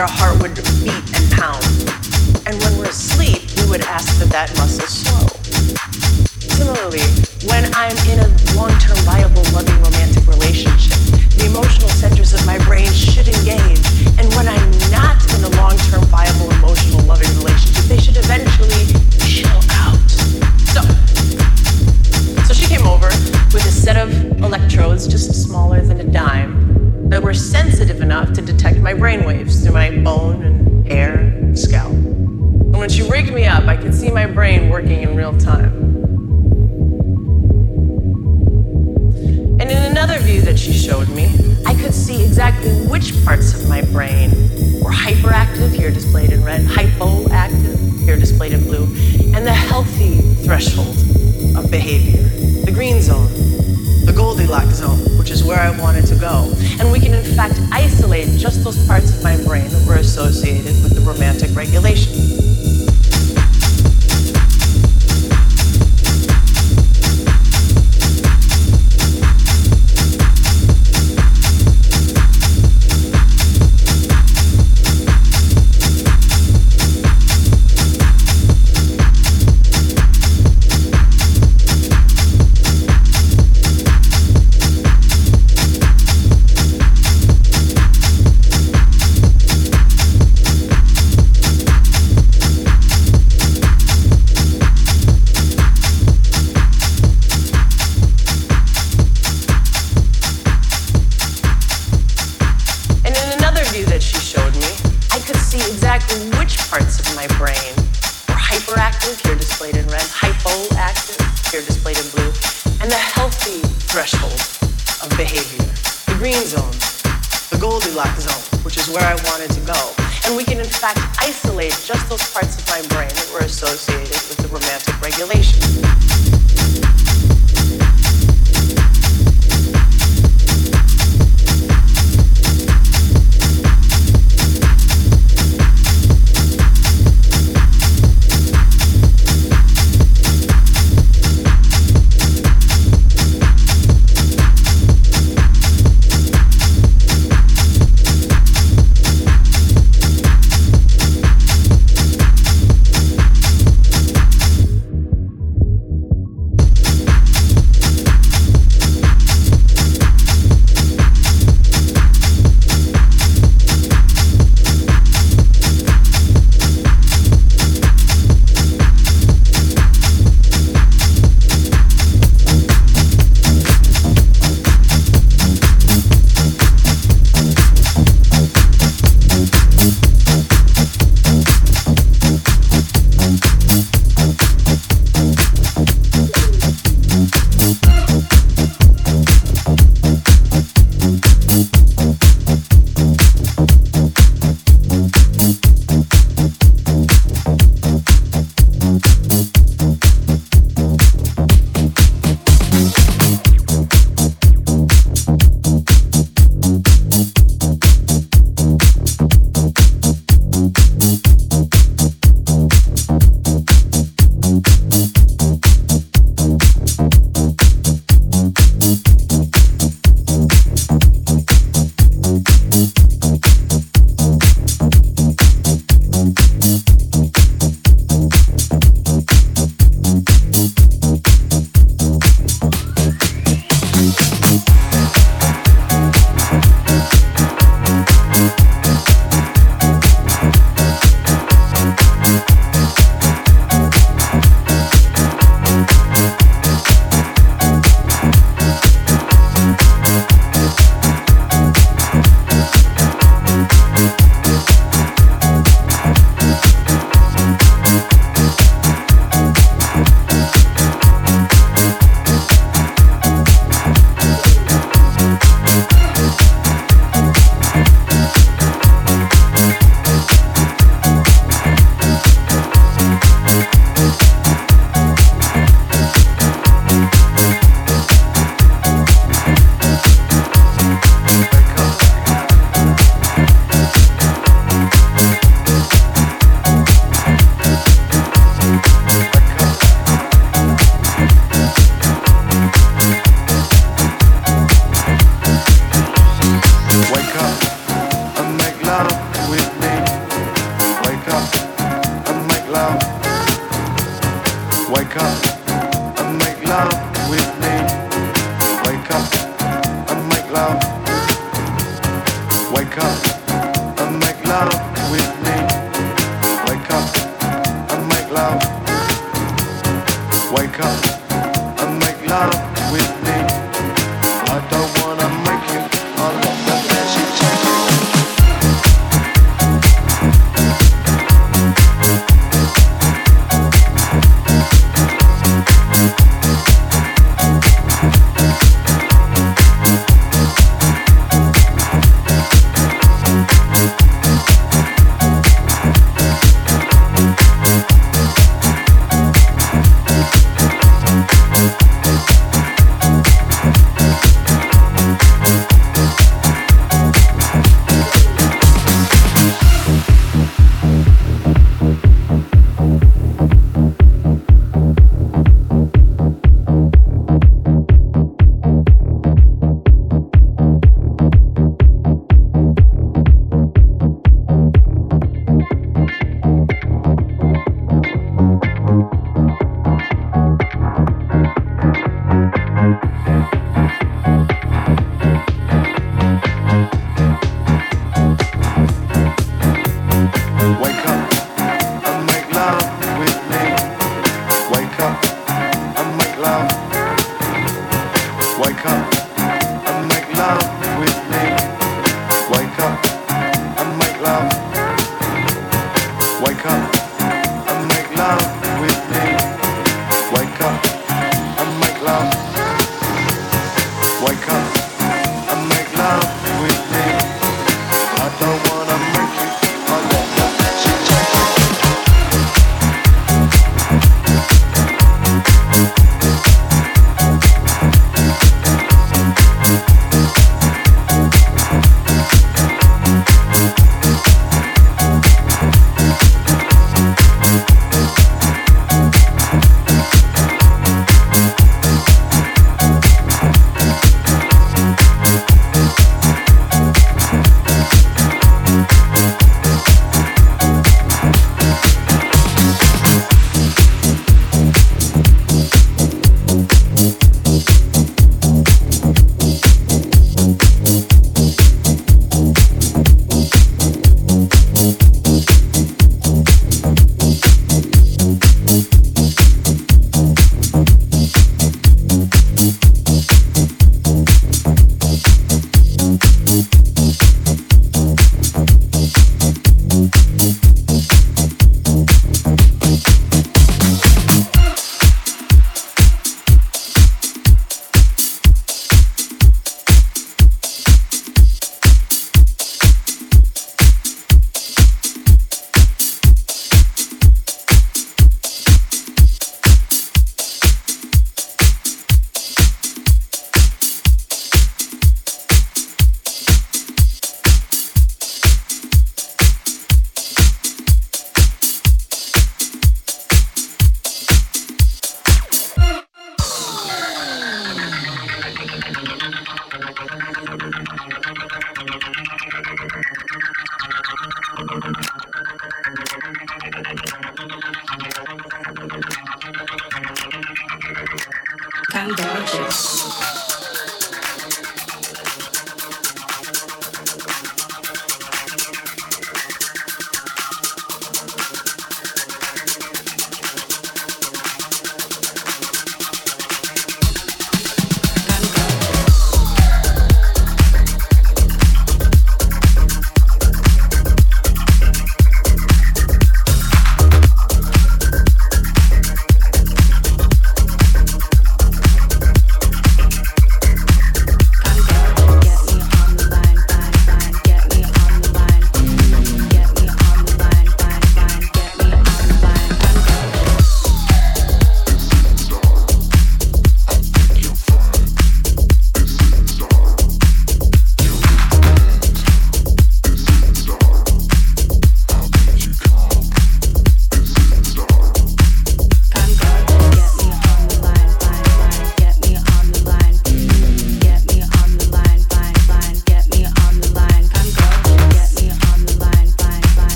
that our heart would beat and pound. And when we're asleep, we would ask that that muscle slow. Similarly, when I'm in a long-term, viable, loving, romantic relationship, the emotional centers of my brain should engage. And when I'm not in a long-term, viable, emotional, loving relationship, they should eventually chill out. So she came over with a set of electrodes, just smaller than a dime, that were sensitive enough to detect my brainwaves through my bone and hair and scalp. And when she rigged me up, I could see my brain working in real time. And in another view that she showed me, I could see exactly which parts of my brain were hyperactive, here displayed in red, hypoactive, here displayed in blue, and the healthy threshold of behavior, the green zone, the Goldilocks zone, which is where I wanted to go. And we can, in fact, isolate just those parts of my brain that were associated with the romantic regulation. Wake up and make love with me. Wake up and make love with me. Wake up and make love. Wake up and make love with me. I don't wanna make you. I love the message to you.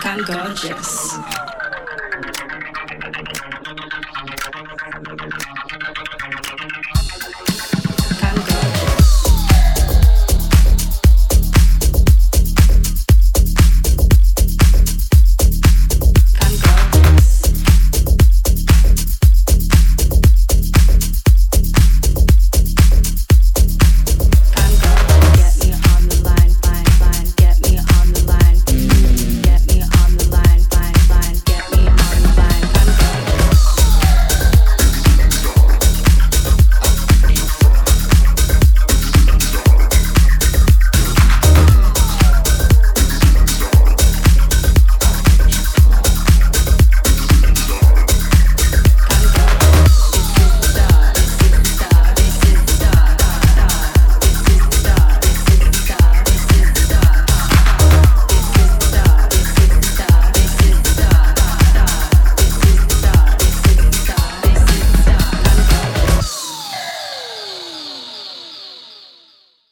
Calgorgeous.